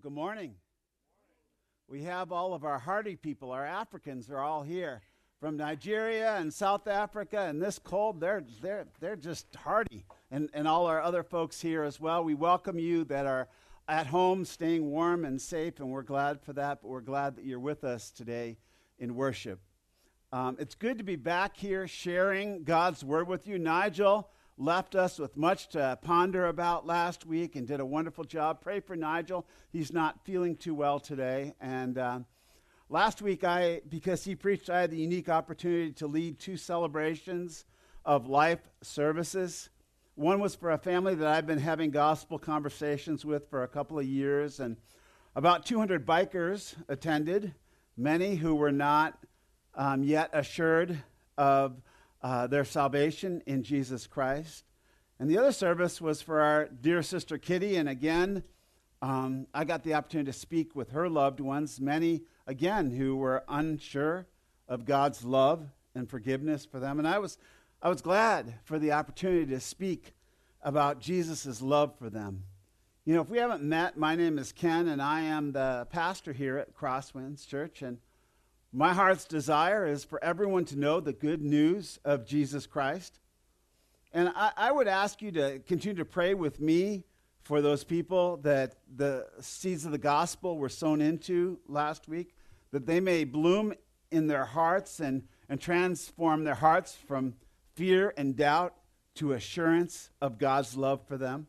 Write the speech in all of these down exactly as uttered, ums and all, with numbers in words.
Well, good morning. We have all of our hardy people. Our Africans are all here from Nigeria and South Africa, and this cold, they're they're they're just hardy. And and all our other folks here as well. We welcome you that are at home, staying warm and safe, and we're glad for that. But we're glad that you're with us today in worship. Um, it's good to be back here sharing God's word with you. Nigel left us with much to ponder about last week and did a wonderful job. Pray for Nigel. He's not feeling too well today. And uh, last week, I because he preached, I had the unique opportunity to lead two celebrations of life services. One was for a family that I've been having gospel conversations with for a couple of years, and about two hundred bikers attended, many who were not um, yet assured of Uh, their salvation in Jesus Christ. And the other service was for our dear sister Kitty, and again, um, I got the opportunity to speak with her loved ones, many, again, who were unsure of God's love and forgiveness for them. And I was, I was glad for the opportunity to speak about Jesus' love for them. You know, if we haven't met, my name is Ken, and I am the pastor here at Crosswinds Church, and my heart's desire is for everyone to know the good news of Jesus Christ. And I, I would ask you to continue to pray with me for those people that the seeds of the gospel were sown into last week, that they may bloom in their hearts and, and transform their hearts from fear and doubt to assurance of God's love for them.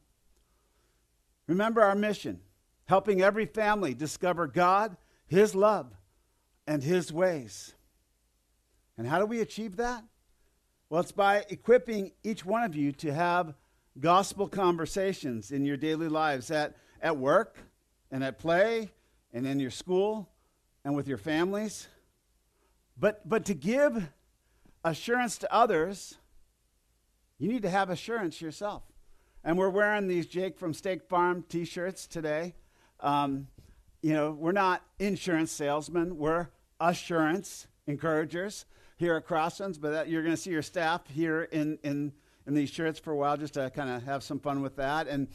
Remember our mission, helping every family discover God, His love, and His ways. And how do we achieve that? Well, it's by equipping each one of you to have gospel conversations in your daily lives, at, at work and at play and in your school and with your families. But, but to give assurance to others, you need to have assurance yourself. And we're wearing these Jake from Steak Farm t-shirts today. Um, you know, we're not insurance salesmen. We're assurance encouragers here at Crosslands, but that, you're going to see your staff here in, in, in these shirts for a while, just to kind of have some fun with that. And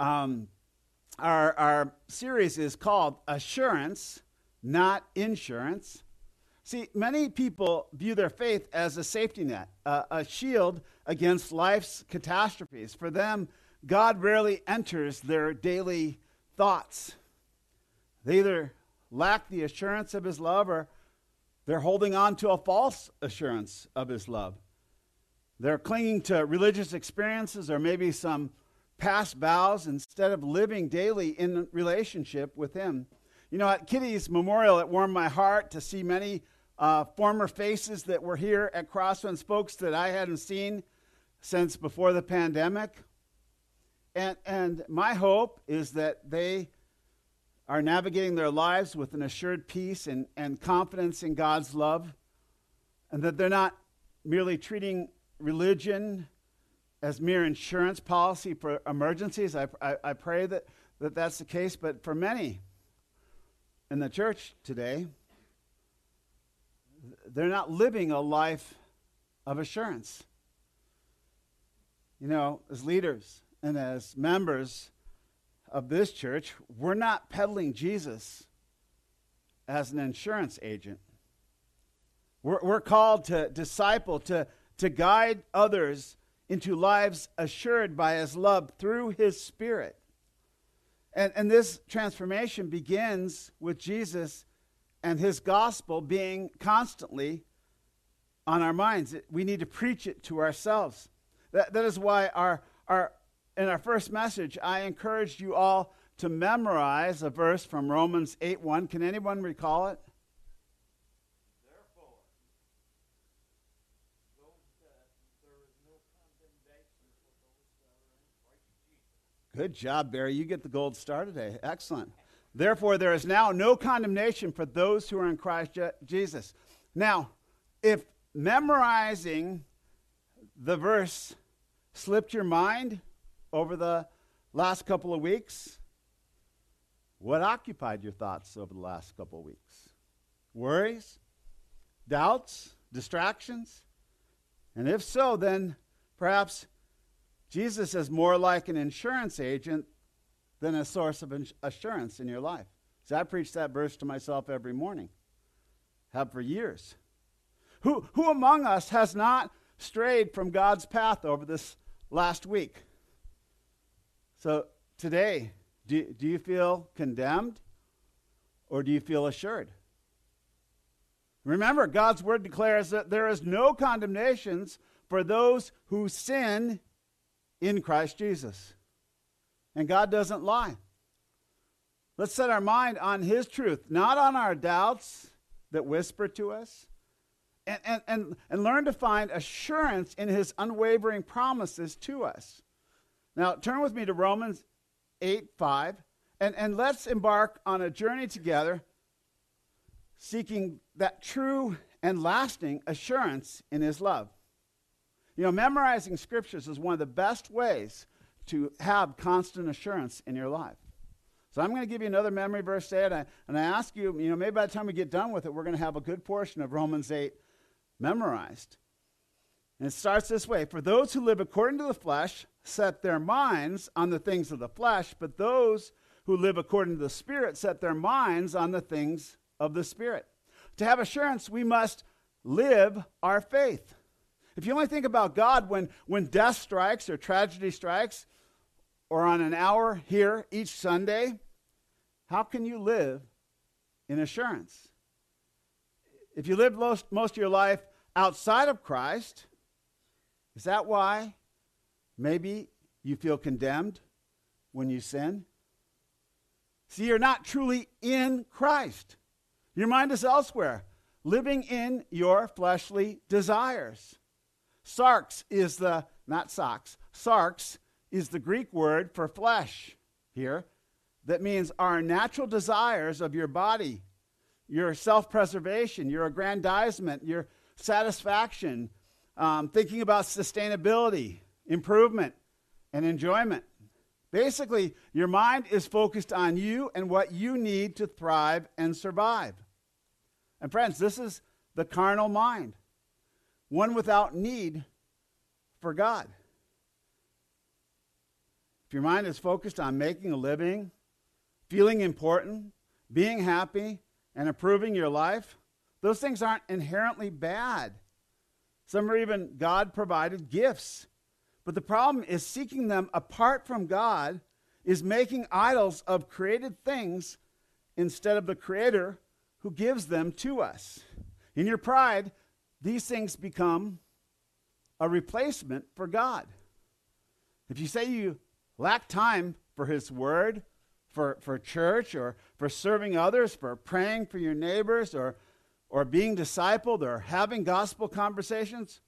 um, our, our series is called Assurance Not Insurance. See, many people view their faith as a safety net, uh, a shield against life's catastrophes. For them, God rarely enters their daily thoughts. They either lack the assurance of His love, or they're holding on to a false assurance of His love. They're clinging to religious experiences or maybe some past vows instead of living daily in relationship with Him. You know, at Kitty's memorial, it warmed my heart to see many uh, former faces that were here at Crosswinds, folks that I hadn't seen since before the pandemic. And, and my hope is that they are navigating their lives with an assured peace and, and confidence in God's love, and that they're not merely treating religion as mere insurance policy for emergencies. I, I, I pray that, that that's the case, but for many in the church today, they're not living a life of assurance. You know, as leaders and as members of this church, we're not peddling Jesus as an insurance agent. We're, we're called to disciple, to, to guide others into lives assured by His love through His Spirit. And, and this transformation begins with Jesus and His gospel being constantly on our minds. We need to preach it to ourselves. That, that is why our our in our first message, I encouraged you all to memorize a verse from Romans eight one. Can anyone recall it? Therefore, there is no condemnation for those that are in Christ Jesus. Good job, Barry. You get the gold star today. Excellent. Therefore, there is now no condemnation for those who are in Christ Jesus. Now, if memorizing the verse slipped your mind over the last couple of weeks, what occupied your thoughts over the last couple of weeks? Worries, doubts, distractions? And if so, then perhaps Jesus is more like an insurance agent than a source of assurance in your life. See, I preach that verse to myself every morning. Have for years. Who, who among us has not strayed from God's path over this last week? So today, do, do you feel condemned or do you feel assured? Remember, God's word declares that there is no condemnations for those who sin in Christ Jesus. And God doesn't lie. Let's set our mind on his truth, not on our doubts that whisper to us, and, and, and, and learn to find assurance in his unwavering promises to us. Now, turn with me to Romans eight five, and, and let's embark on a journey together seeking that true and lasting assurance in his love. You know, memorizing scriptures is one of the best ways to have constant assurance in your life. So I'm going to give you another memory verse today, and I, and I ask you, you know, maybe by the time we get done with it, we're going to have a good portion of Romans eight memorized. And it starts this way. For those who live according to the flesh set their minds on the things of the flesh, but those who live according to the Spirit set their minds on the things of the Spirit. To have assurance, we must live our faith. If you only think about God when, when death strikes or tragedy strikes, or on an hour here each Sunday, how can you live in assurance? If you live most, most of your life outside of Christ, is that why maybe you feel condemned when you sin? See, you're not truly in Christ. Your mind is elsewhere, living in your fleshly desires. Sarx is the, not socks, sarx is the Greek word for flesh here. That means our natural desires of your body, your self-preservation, your aggrandizement, your satisfaction, um, thinking about sustainability, improvement, and enjoyment. Basically, your mind is focused on you and what you need to thrive and survive. And friends, this is the carnal mind, one without need for God. If your mind is focused on making a living, feeling important, being happy, and improving your life, those things aren't inherently bad. Some are even God-provided gifts. But the problem is seeking them apart from God is making idols of created things instead of the Creator who gives them to us. In your pride, these things become a replacement for God. If you say you lack time for his word, for, for church, or for serving others, for praying for your neighbors, or, or being discipled, or having gospel conversations,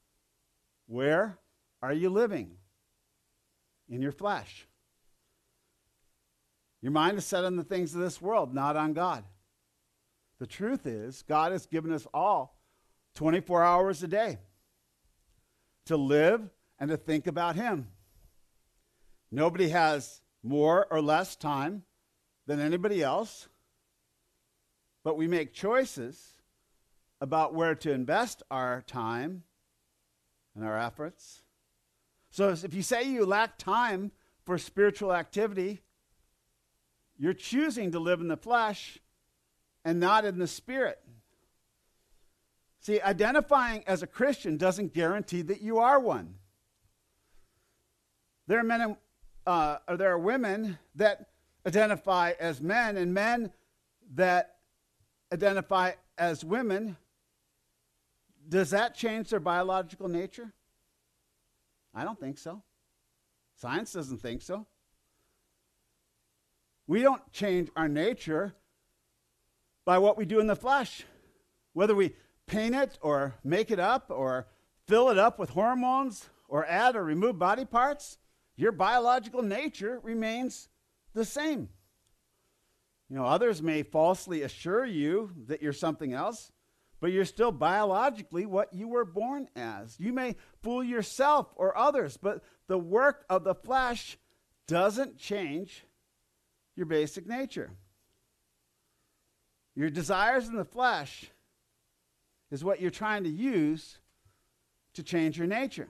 where are you living? In your flesh. Your mind is set on the things of this world, not on God. The truth is, God has given us all twenty-four hours a day to live and to think about him. Nobody has more or less time than anybody else, but we make choices about where to invest our time and our efforts. So if you say you lack time for spiritual activity, you're choosing to live in the flesh and not in the Spirit. See, identifying as a Christian doesn't guarantee that you are one. There are men and Uh, or there are women that identify as men and men that identify as women. Does that change their biological nature? I don't think so. Science doesn't think so. We don't change our nature by what we do in the flesh, whether we paint it or make it up or fill it up with hormones or add or remove body parts. Your biological nature remains the same. You know, others may falsely assure you that you're something else, but you're still biologically what you were born as. You may fool yourself or others, but the work of the flesh doesn't change your basic nature. Your desires in the flesh is what you're trying to use to change your nature.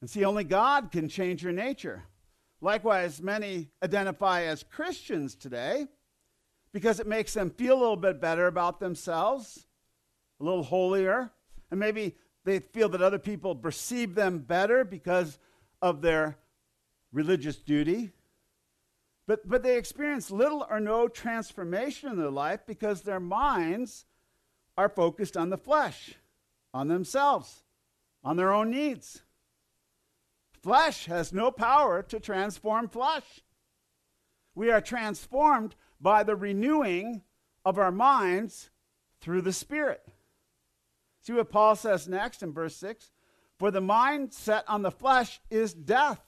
And see, only God can change your nature. Likewise, many identify as Christians today because it makes them feel a little bit better about themselves, a little holier, and maybe they feel that other people perceive them better because of their religious duty. But, but they experience little or no transformation in their life because their minds are focused on the flesh, on themselves, on their own needs. Flesh has no power to transform flesh. We are transformed by the renewing of our minds through the Spirit. See what Paul says next in verse six. For the mind set on the flesh is death,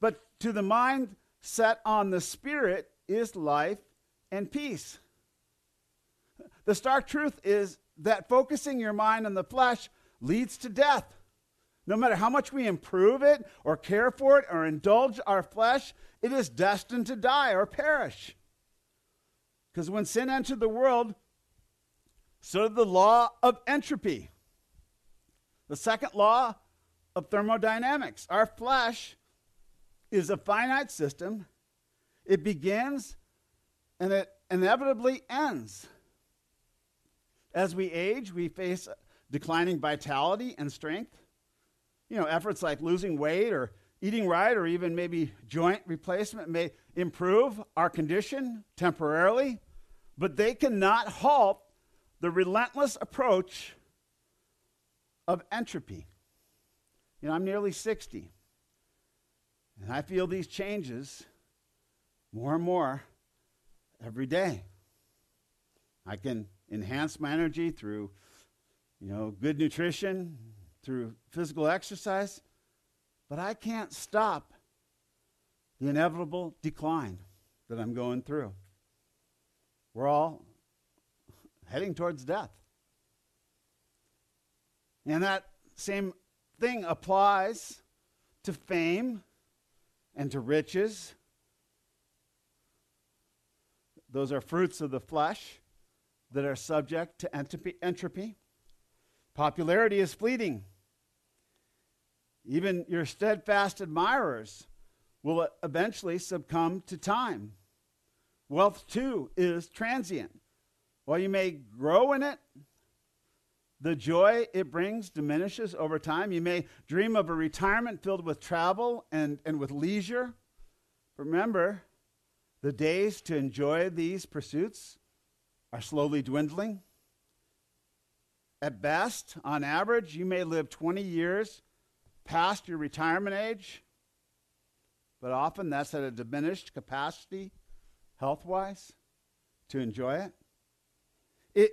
but to the mind set on the Spirit is life and peace. The stark truth is that focusing your mind on the flesh leads to death. No matter how much we improve it or care for it or indulge our flesh, it is destined to die or perish. Because when sin entered the world, so did the law of entropy, the second law of thermodynamics. Our flesh is a finite system. It begins and it inevitably ends. As we age, we face declining vitality and strength. You know, efforts like losing weight or eating right or even maybe joint replacement may improve our condition temporarily, but they cannot halt the relentless approach of entropy. You know, I'm nearly sixty, and I feel these changes more and more every day. I can enhance my energy through, you know, good nutrition, through physical exercise, but I can't stop the inevitable decline that I'm going through. We're all heading towards death. And that same thing applies to fame and to riches. Those are fruits of the flesh that are subject to entropy. entropy. Popularity is fleeting. Even your steadfast admirers will eventually succumb to time. Wealth, too, is transient. While you may grow in it, the joy it brings diminishes over time. You may dream of a retirement filled with travel and, and with leisure. Remember, the days to enjoy these pursuits are slowly dwindling. At best, on average, you may live twenty years past your retirement age, but often that's at a diminished capacity, health-wise, to enjoy it.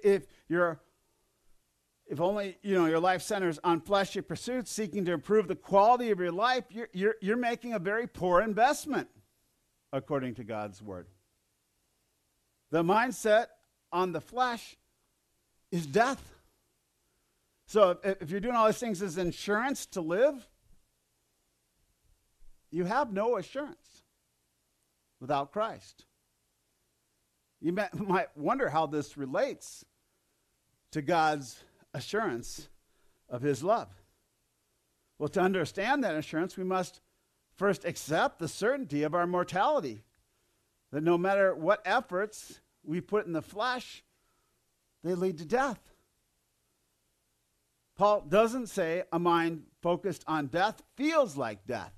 If you're, if only you know your life centers on fleshly pursuits, seeking to improve the quality of your life, you're, you're you're making a very poor investment, according to God's word. The mindset on the flesh is death. So if, if you're doing all these things as insurance to live, you have no assurance without Christ. You might wonder how this relates to God's assurance of his love. Well, to understand that assurance, we must first accept the certainty of our mortality, that no matter what efforts we put in the flesh, they lead to death. Paul doesn't say a mind focused on death feels like death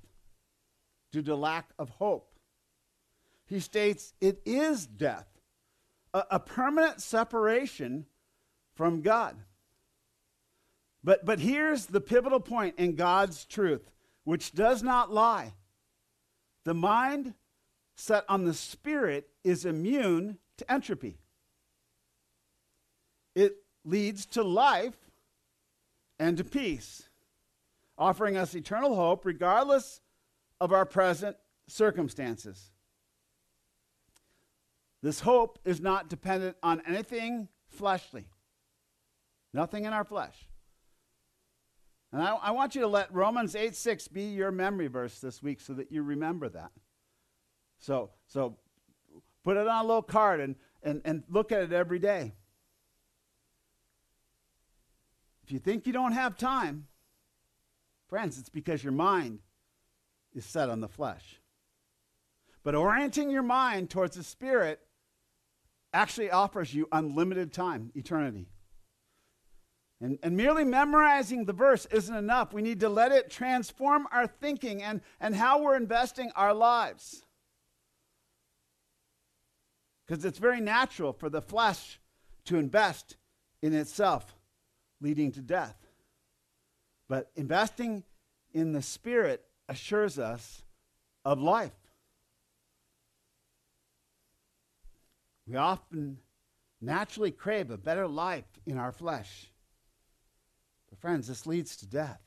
due to lack of hope. He states it is death. A permanent separation from God. But, but here's the pivotal point in God's truth, which does not lie. The mind set on the Spirit is immune to entropy. It leads to life and to peace, offering us eternal hope regardless of our present circumstances. This hope is not dependent on anything fleshly, nothing in our flesh. And I, I want you to let Romans eight six be your memory verse this week so that you remember that. So, so put it on a little card and, and, and look at it every day. If you think you don't have time, friends, it's because your mind is set on the flesh. But orienting your mind towards the Spirit actually offers you unlimited time, eternity. And, and merely memorizing the verse isn't enough. We need to let it transform our thinking and, and how we're investing our lives. Because it's very natural for the flesh to invest in itself, leading to death. But investing in the Spirit assures us of life. We often naturally crave a better life in our flesh. But friends, this leads to death.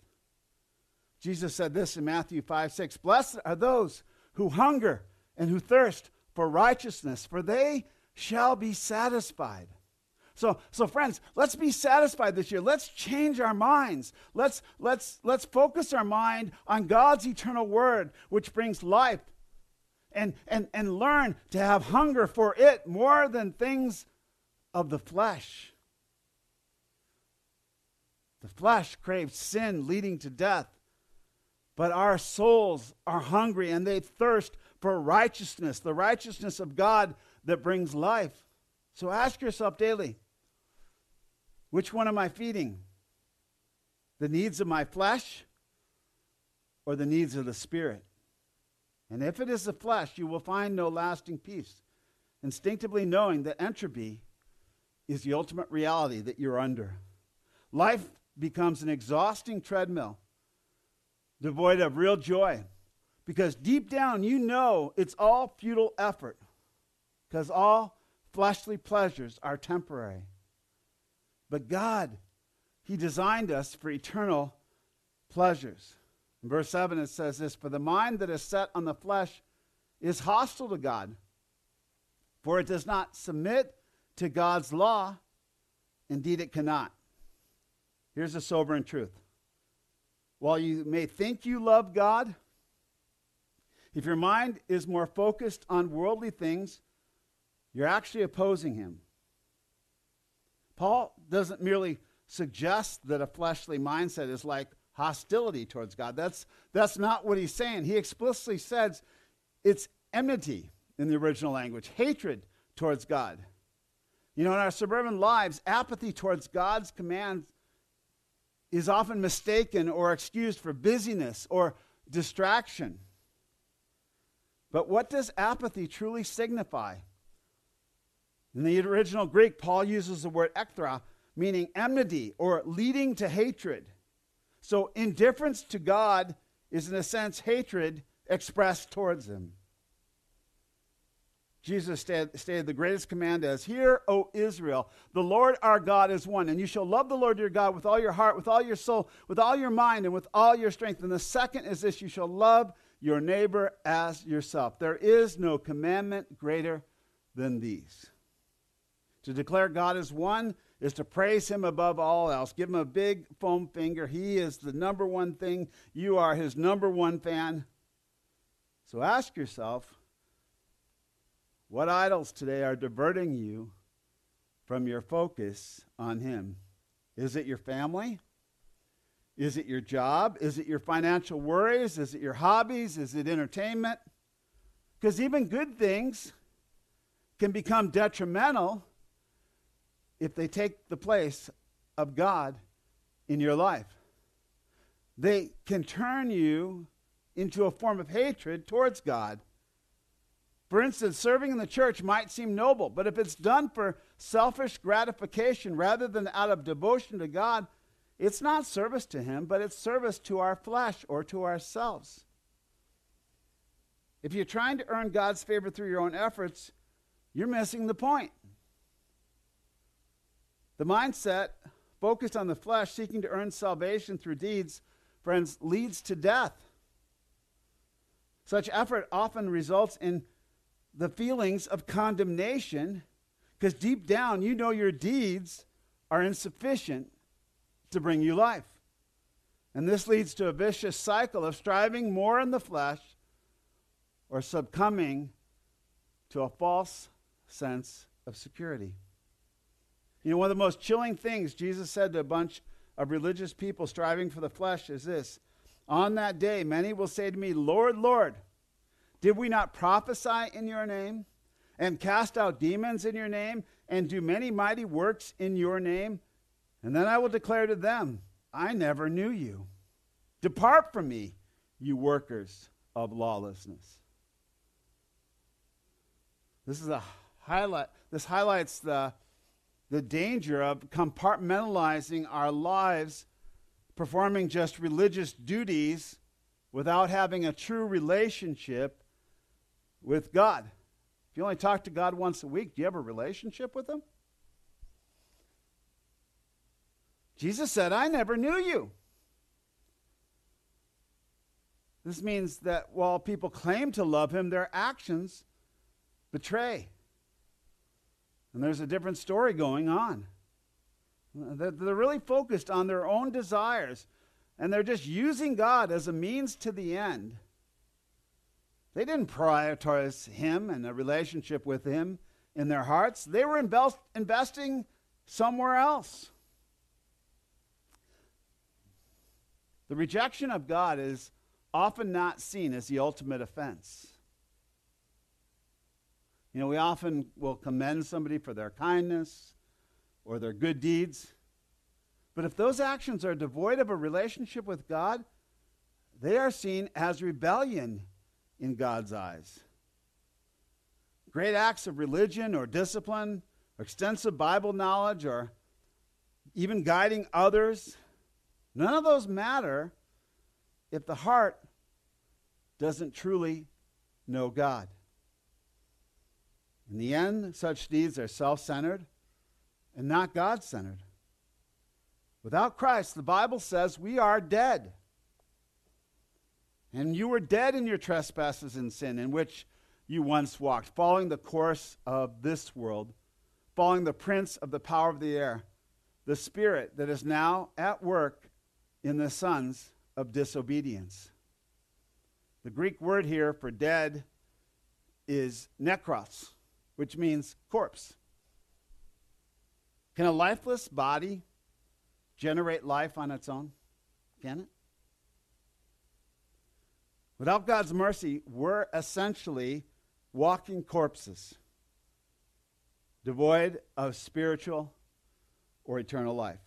Jesus said this in Matthew five six, "Blessed are those who hunger and who thirst for righteousness, for they shall be satisfied." So, so friends, let's be satisfied this year. Let's change our minds. Let's, let's, let's focus our mind on God's eternal word, which brings life, and, and, and learn to have hunger for it more than things of the flesh. The flesh craves sin, leading to death, but our souls are hungry and they thirst for righteousness, the righteousness of God that brings life. So ask yourself daily, which one am I feeding? The needs of my flesh or the needs of the Spirit? And if it is the flesh, you will find no lasting peace, instinctively knowing that entropy is the ultimate reality that you're under. Life becomes an exhausting treadmill, devoid of real joy, because deep down you know it's all futile effort, because all fleshly pleasures are temporary. But God, He designed us for eternal pleasures. In verse seven, it says this, "For the mind that is set on the flesh is hostile to God, for it does not submit to God's law. Indeed, it cannot." Here's a sobering truth. While you may think you love God, if your mind is more focused on worldly things, you're actually opposing Him. Paul doesn't merely suggest that a fleshly mindset is like hostility towards God. That's, that's not what he's saying. He explicitly says it's enmity in the original language, hatred towards God. You know, in our suburban lives, apathy towards God's commands is often mistaken or excused for busyness or distraction. But what does apathy truly signify? In the original Greek, Paul uses the word ekthra, meaning enmity or leading to hatred. So indifference to God is, in a sense, hatred expressed towards Him. Jesus stated the greatest command as, "Hear, O Israel, the Lord our God is one, and you shall love the Lord your God with all your heart, with all your soul, with all your mind, and with all your strength. And the second is this, you shall love your neighbor as yourself. There is no commandment greater than these." To declare God is one is to praise Him above all else. Give Him a big foam finger. He is the number one thing. You are His number one fan. So ask yourself, what idols today are diverting you from your focus on Him? Is it your family? Is it your job? Is it your financial worries? Is it your hobbies? Is it entertainment? Because even good things can become detrimental if they take the place of God in your life. They can turn you into a form of hatred towards God. For instance, serving in the church might seem noble, but if it's done for selfish gratification rather than out of devotion to God, it's not service to Him, but it's service to our flesh or to ourselves. If you're trying to earn God's favor through your own efforts, you're missing the point. The mindset focused on the flesh, seeking to earn salvation through deeds, friends, leads to death. Such effort often results in the feelings of condemnation, because deep down you know your deeds are insufficient to bring you life. And this leads to a vicious cycle of striving more in the flesh or succumbing to a false sense of security. You know, one of the most chilling things Jesus said to a bunch of religious people striving for the flesh is this, On that day, many will say to me, Lord, Lord, did we not prophesy in your name and cast out demons in your name and do many mighty works in your name? And then I will declare to them, I never knew you. Depart from me, you workers of lawlessness. This is a highlight. This highlights the, the danger of compartmentalizing our lives, performing just religious duties without having a true relationship with God. If you only talk to God once a week, do you have a relationship with him? Jesus said, I never knew you. This means that while people claim to love him, their actions betray. And there's a different story going on. They're really focused on their own desires, and they're just using God as a means to the end. They didn't prioritize him and a relationship with him in their hearts. They were invest- investing somewhere else. The rejection of God is often not seen as the ultimate offense. You know, we often will commend somebody for their kindness or their good deeds. But if those actions are devoid of a relationship with God, they are seen as rebellion in God's eyes. Great acts of religion or discipline, or extensive Bible knowledge, or even guiding others, none of those matter if the heart doesn't truly know God. In the end, such deeds are self-centered and not God-centered. Without Christ, the Bible says we are dead. And you were dead in your trespasses and sin in which you once walked, following the course of this world, following the prince of the power of the air, the spirit that is now at work in the sons of disobedience. The Greek word here for dead is nekros, which means corpse. Can a lifeless body generate life on its own? Can it? Without God's mercy, we're essentially walking corpses, devoid of spiritual or eternal life.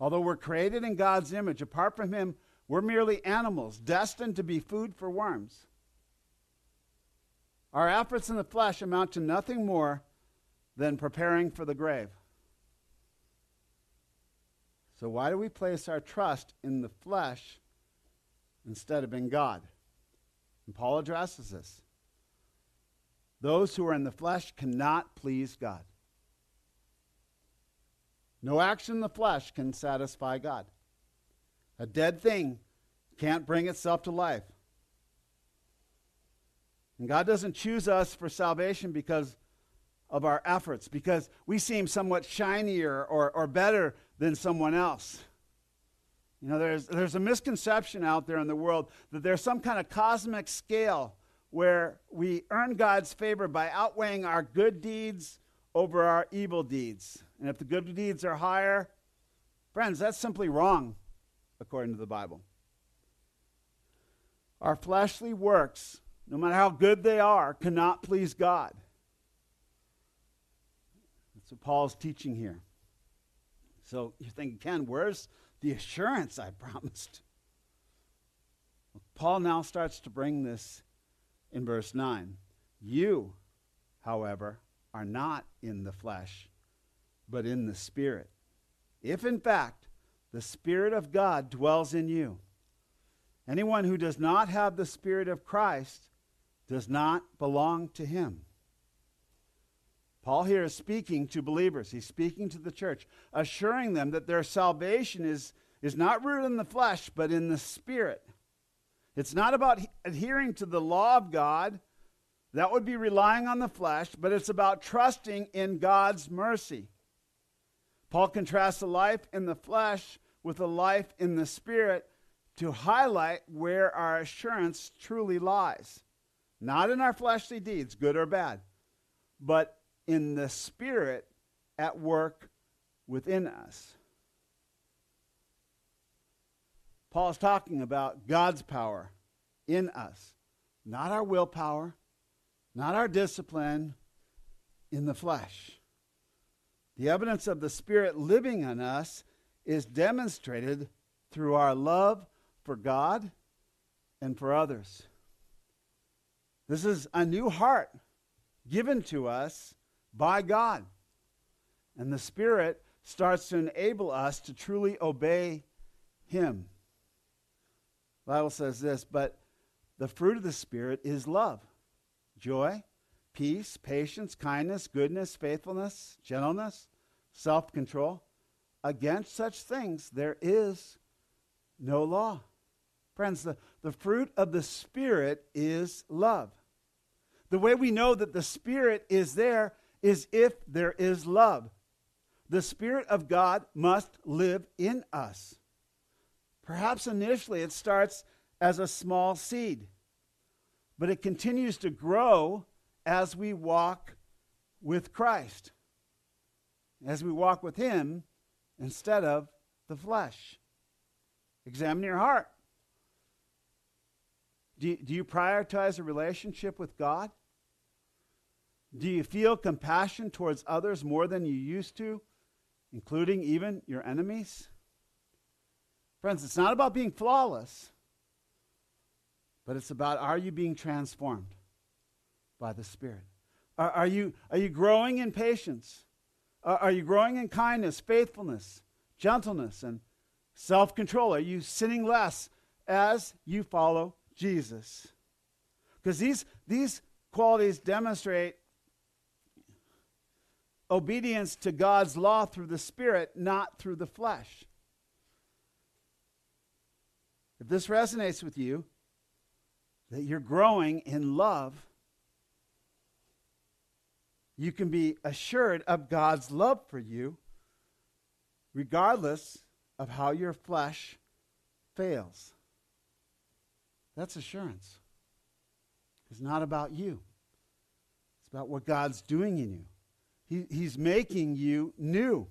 Although we're created in God's image, apart from him, we're merely animals destined to be food for worms. Our efforts in the flesh amount to nothing more than preparing for the grave. So why do we place our trust in the flesh instead of in God? And Paul addresses this. Those who are in the flesh cannot please God. No action in the flesh can satisfy God. A dead thing can't bring itself to life. And God doesn't choose us for salvation because of our efforts, because we seem somewhat shinier or, or better than someone else. You know, there's, there's a misconception out there in the world that there's some kind of cosmic scale where we earn God's favor by outweighing our good deeds over our evil deeds. And if the good deeds are higher, friends, that's simply wrong, according to the Bible. Our fleshly works, no matter how good they are, cannot please God. That's what Paul's teaching here. So you're thinking, Ken, where's the assurance I promised? Well, Paul now starts to bring this in verse nine. You, however, are not in the flesh, but in the Spirit, if in fact the Spirit of God dwells in you. Anyone who does not have the Spirit of Christ does not belong to him. Paul here is speaking to believers. He's speaking to the church, assuring them that their salvation is, is not rooted in the flesh, but in the Spirit. It's not about adhering to the law of God. That would be relying on the flesh, but it's about trusting in God's mercy. Paul contrasts a life in the flesh with a life in the Spirit to highlight where our assurance truly lies. Not in our fleshly deeds, good or bad, but in the Spirit at work within us. Paul's talking about God's power in us, not our willpower, not our discipline in the flesh. The evidence of the Spirit living in us is demonstrated through our love for God and for others. This is a new heart given to us by God. And the Spirit starts to enable us to truly obey Him. The Bible says this, but the fruit of the Spirit is love, joy, peace, patience, kindness, goodness, faithfulness, gentleness, self-control. Against such things there is no law. Friends, the, the fruit of the Spirit is love. The way we know that the Spirit is there is if there is love. The Spirit of God must live in us. Perhaps initially it starts as a small seed, but it continues to grow as we walk with Christ, as we walk with Him instead of the flesh. Examine your heart. Do you, do you prioritize a relationship with God? Do you feel compassion towards others more than you used to, including even your enemies? Friends, it's not about being flawless, but it's about, are you being transformed by the Spirit? Are, are you, are you growing in patience? Are, are you growing in kindness, faithfulness, gentleness, and self-control? Are you sinning less as you follow Jesus? Because these, these qualities demonstrate obedience to God's law through the Spirit, not through the flesh. If this resonates with you, that you're growing in love, you can be assured of God's love for you, regardless of how your flesh fails. That's assurance. It's not about you. It's about what God's doing in you. He, he's making you new.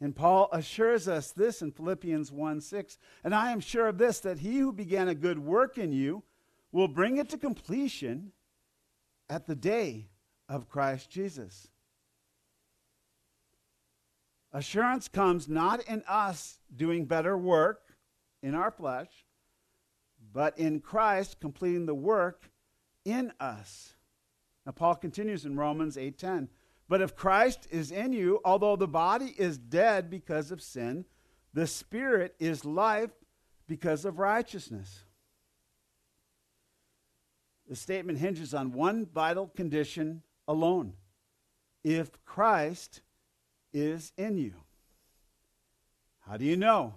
And Paul assures us this in Philippians one six, and I am sure of this, that He who began a good work in you will bring it to completion at the day of Christ Jesus. Assurance comes not in us doing better work in our flesh, but in Christ completing the work in us. Now Paul continues in Romans eight ten. But if Christ is in you, although the body is dead because of sin, the Spirit is life because of righteousness. The statement hinges on one vital condition alone. If Christ is in you. How do you know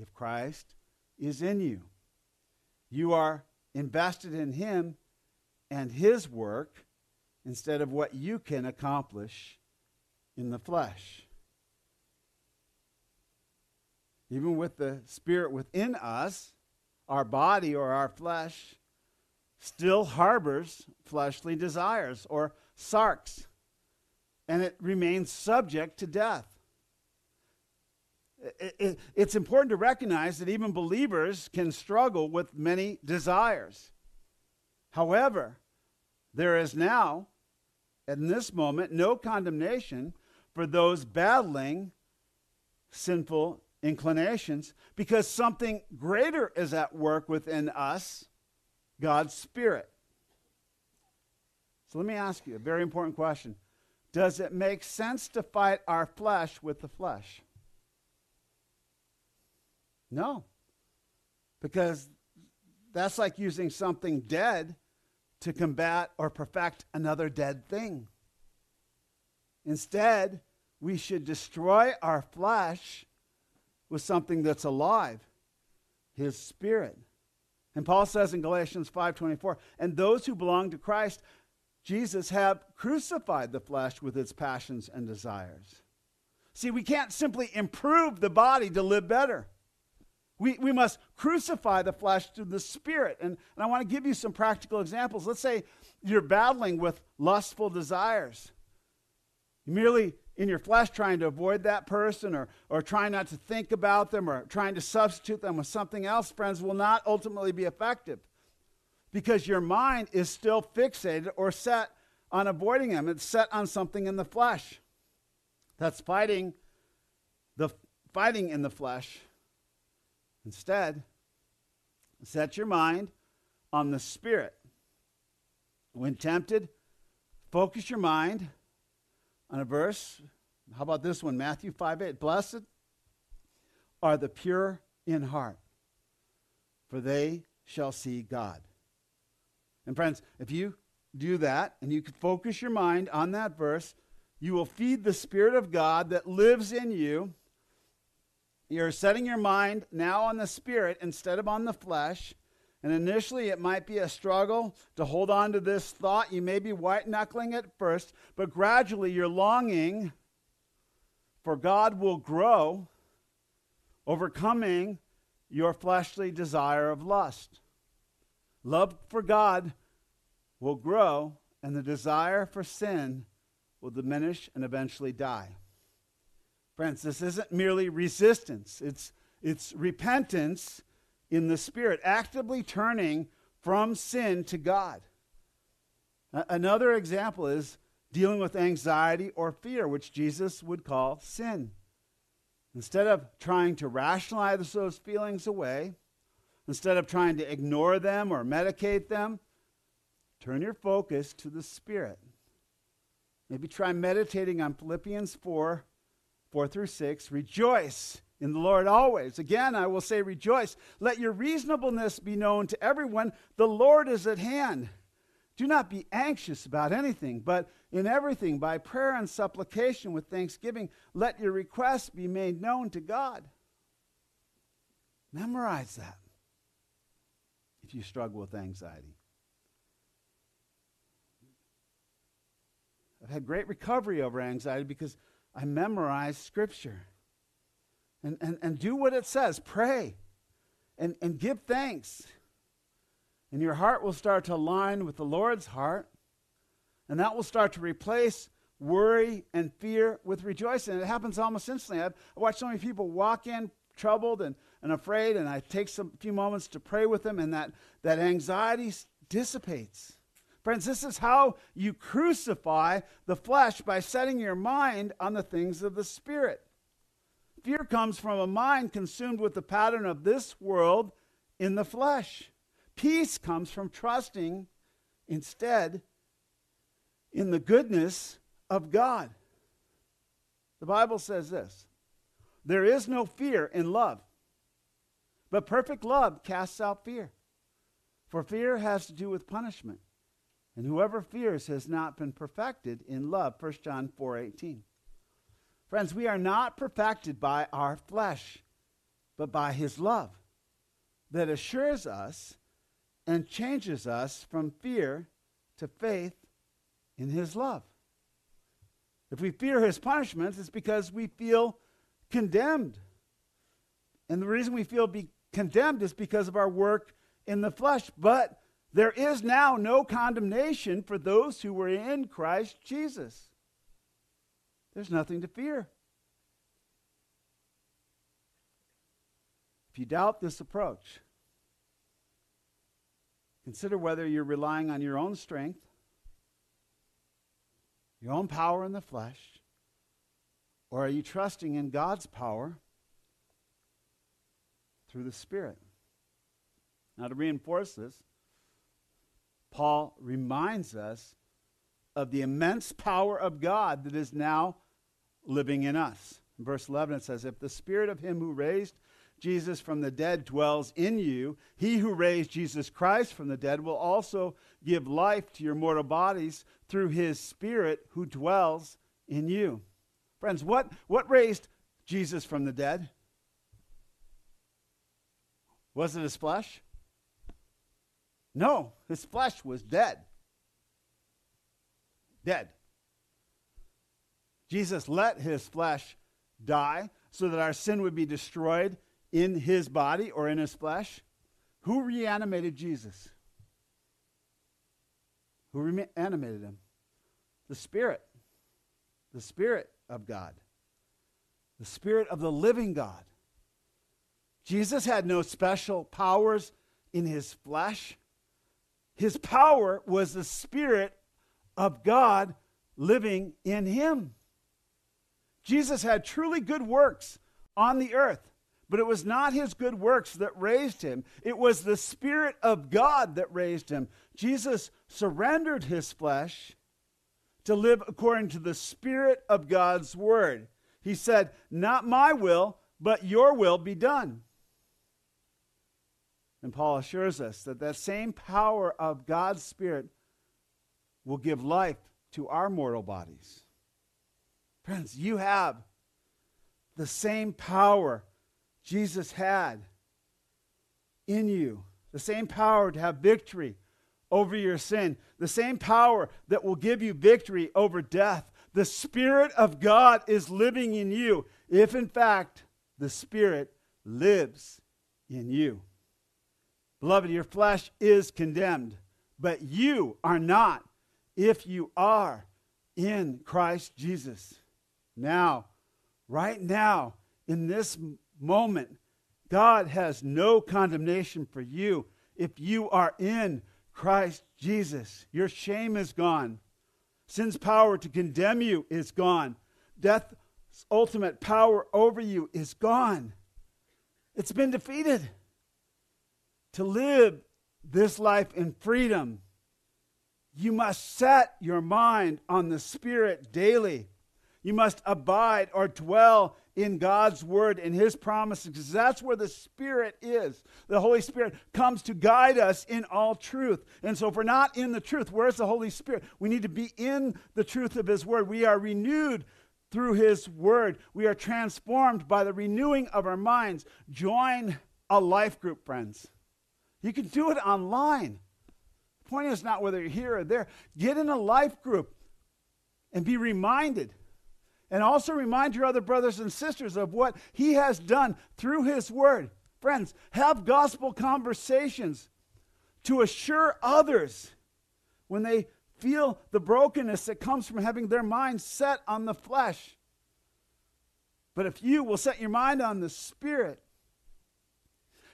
if Christ is in you? You are invested in Him and His work instead of what you can accomplish in the flesh. Even with the Spirit within us, our body or our flesh still harbors fleshly desires or sarks, and it remains subject to death. It, it, it's important to recognize that even believers can struggle with many desires. However, there is now, in this moment, no condemnation for those battling sinful inclinations, because something greater is at work within us, God's Spirit. So let me ask you a very important question. Does it make sense to fight our flesh with the flesh? No, because that's like using something dead to combat or perfect another dead thing. Instead, we should destroy our flesh with something that's alive, His Spirit. And Paul says in Galatians five twenty-four, and those who belong to Christ Jesus have crucified the flesh with its passions and desires. See, we can't simply improve the body to live better. We, we must crucify the flesh through the Spirit. And, and I want to give you some practical examples. Let's say you're battling with lustful desires. You merely in your flesh trying to avoid that person or, or trying not to think about them or trying to substitute them with something else, friends, will not ultimately be effective because your mind is still fixated or set on avoiding them. It's set on something in the flesh. That's fighting the fighting in the flesh. Instead, set your mind on the Spirit. When tempted, focus your mind on a verse. How about this one? Matthew five eight. Blessed are the pure in heart, for they shall see God. And friends, if you do that and you can focus your mind on that verse, you will feed the Spirit of God that lives in you. You're setting your mind now on the Spirit instead of on the flesh. And initially, it might be a struggle to hold on to this thought. You may be white-knuckling it first, but gradually your longing for God will grow, overcoming your fleshly desire of lust. Love for God will grow, and the desire for sin will diminish and eventually die. Friends, this isn't merely resistance. It's, it's repentance in the Spirit, actively turning from sin to God. Another example is dealing with anxiety or fear, which Jesus would call sin. Instead of trying to rationalize those feelings away, instead of trying to ignore them or medicate them, turn your focus to the Spirit. Maybe try meditating on Philippians four, four through six. Rejoice in the Lord always. Again, I will say rejoice. Let your reasonableness be known to everyone. The Lord is at hand. Do not be anxious about anything, but in everything, by prayer and supplication with thanksgiving, let your requests be made known to God. Memorize that if you struggle with anxiety. I've had great recovery over anxiety because I memorized Scripture. And, and, and do what it says. Pray and, and give thanks. And your heart will start to align with the Lord's heart. And that will start to replace worry and fear with rejoicing. And it happens almost instantly. I've watched so many people walk in troubled and, and afraid, and I take some few moments to pray with them, and that, that anxiety dissipates. Friends, this is how you crucify the flesh, by setting your mind on the things of the Spirit. Fear comes from a mind consumed with the pattern of this world in the flesh. Peace comes from trusting instead in the goodness of God. The Bible says this: there is no fear in love, but perfect love casts out fear. For fear has to do with punishment, and whoever fears has not been perfected in love. First John four eighteen. Friends, we are not perfected by our flesh, but by His love that assures us and changes us from fear to faith in His love. If we fear His punishments, it's because we feel condemned. And the reason we feel be condemned is because of our work in the flesh. But there is now no condemnation for those who were in Christ Jesus. There's nothing to fear. If you doubt this approach, consider whether you're relying on your own strength, your own power in the flesh, or are you trusting in God's power through the Spirit? Now, to reinforce this, Paul reminds us of the immense power of God that is now living in us. In verse eleven, it says, if the Spirit of Him who raised Jesus from the dead dwells in you, He who raised Jesus Christ from the dead will also give life to your mortal bodies through His Spirit who dwells in you. Friends, what, what raised Jesus from the dead? Was it His flesh? No, His flesh was dead. Dead. Jesus let His flesh die so that our sin would be destroyed in His body or in His flesh. Who reanimated Jesus? Who reanimated Him? The Spirit. The Spirit of God, the Spirit of the living God. Jesus had no special powers in his flesh. His power was the Spirit of God living in him. Jesus had truly good works on the earth, but it was not his good works that raised him. It was the Spirit of God that raised him. Jesus surrendered his flesh to live according to the Spirit of God's word. He said, "Not my will, but your will be done." And Paul assures us that that same power of God's Spirit will give life to our mortal bodies. Friends, you have the same power Jesus had in you, the same power to have victory over your sin, the same power that will give you victory over death. The Spirit of God is living in you, if in fact the Spirit lives in you. Beloved, your flesh is condemned, but you are not if you are in Christ Jesus. Now, right now, in this moment, God has no condemnation for you if you are in Christ Jesus. Your shame is gone. Sin's power to condemn you is gone. Death's ultimate power over you is gone. It's been defeated. To live this life in freedom, you must set your mind on the Spirit daily. You must abide or dwell in God's word and his promises, because that's where the Spirit is. The Holy Spirit comes to guide us in all truth. And so if we're not in the truth, where's the Holy Spirit? We need to be in the truth of his word. We are renewed through his word. We are transformed by the renewing of our minds. Join a life group, friends. You can do it online. The point is not whether you're here or there. Get in a life group and be reminded. And also remind your other brothers and sisters of what he has done through his word. Friends, have gospel conversations to assure others when they feel the brokenness that comes from having their mind set on the flesh. But if you will set your mind on the Spirit,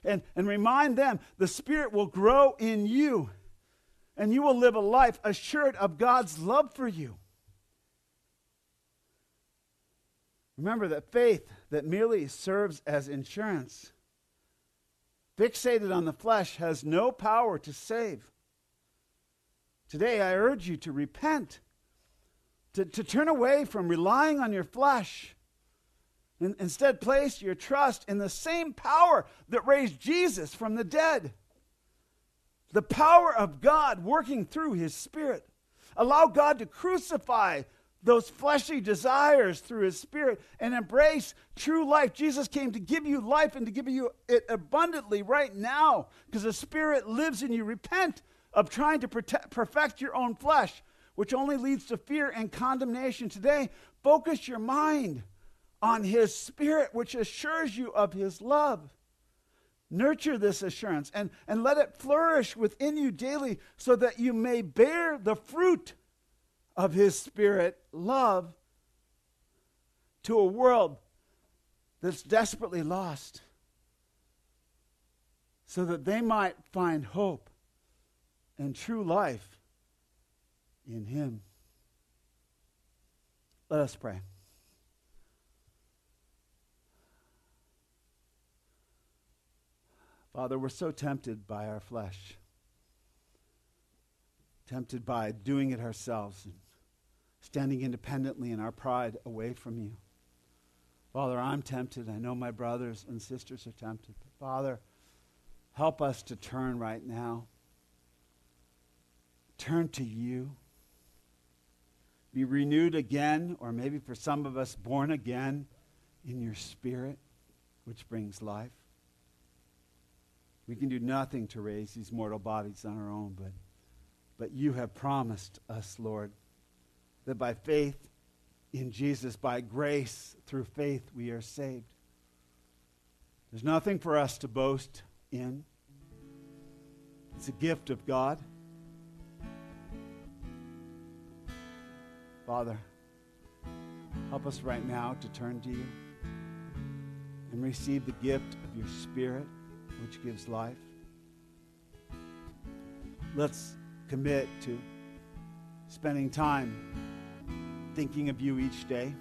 And, and remind them, the Spirit will grow in you, and you will live a life assured of God's love for you. Remember that faith that merely serves as insurance, fixated on the flesh, has no power to save. Today, I urge you to repent, to, to turn away from relying on your flesh. Instead, place your trust in the same power that raised Jesus from the dead. The power of God working through his Spirit. Allow God to crucify those fleshly desires through his Spirit and embrace true life. Jesus came to give you life and to give you it abundantly right now because the Spirit lives in you. Repent of trying to protect, perfect your own flesh, which only leads to fear and condemnation. Today, focus your mind on his Spirit, which assures you of his love. Nurture this assurance and, and let it flourish within you daily so that you may bear the fruit of his Spirit, love, to a world that's desperately lost, so that they might find hope and true life in him. Let us pray. Father, we're so tempted by our flesh, tempted by doing it ourselves and standing independently in our pride away from you. Father, I'm tempted. I know my brothers and sisters are tempted. But Father, help us to turn right now. Turn to you. Be renewed again, or maybe for some of us, born again in your Spirit, which brings life. We can do nothing to raise these mortal bodies on our own, but, but you have promised us, Lord, that by faith in Jesus, by grace through faith, we are saved. There's nothing for us to boast in. It's a gift of God. Father, Help us right now to turn to you and receive the gift of your Spirit, which gives life. Let's commit to spending time thinking of you each day,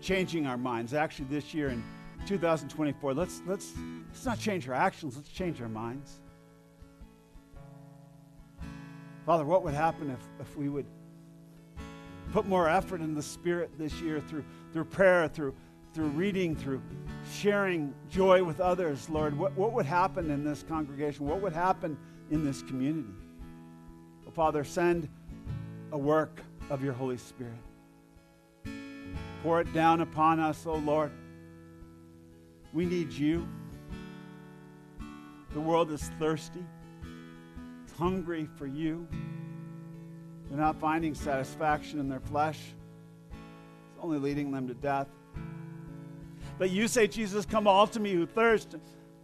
changing our minds. Actually, this year in two thousand twenty-four, let's let's let's not change our actions, let's change our minds. Father, what would happen if, if we would put more effort in the Spirit this year through through prayer, through through reading, through sharing joy with others, Lord? What, what would happen in this congregation? What would happen in this community? Oh, Father, send a work of your Holy Spirit. Pour it down upon us, oh Lord. We need you. The world is thirsty. It's hungry for you. They're not finding satisfaction in their flesh. It's only leading them to death. But you say, Jesus, come all to me who thirst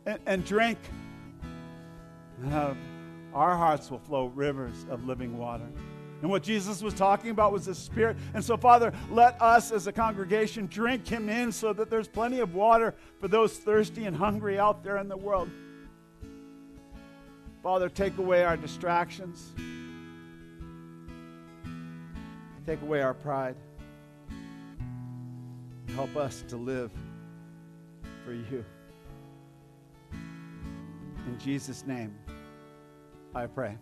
and, and drink. And out of our hearts will flow rivers of living water. And what Jesus was talking about was the Spirit. And so, Father, let us as a congregation drink him in so that there's plenty of water for those thirsty and hungry out there in the world. Father, take away our distractions. Take away our pride. Help us to live for you. In Jesus' name, I pray.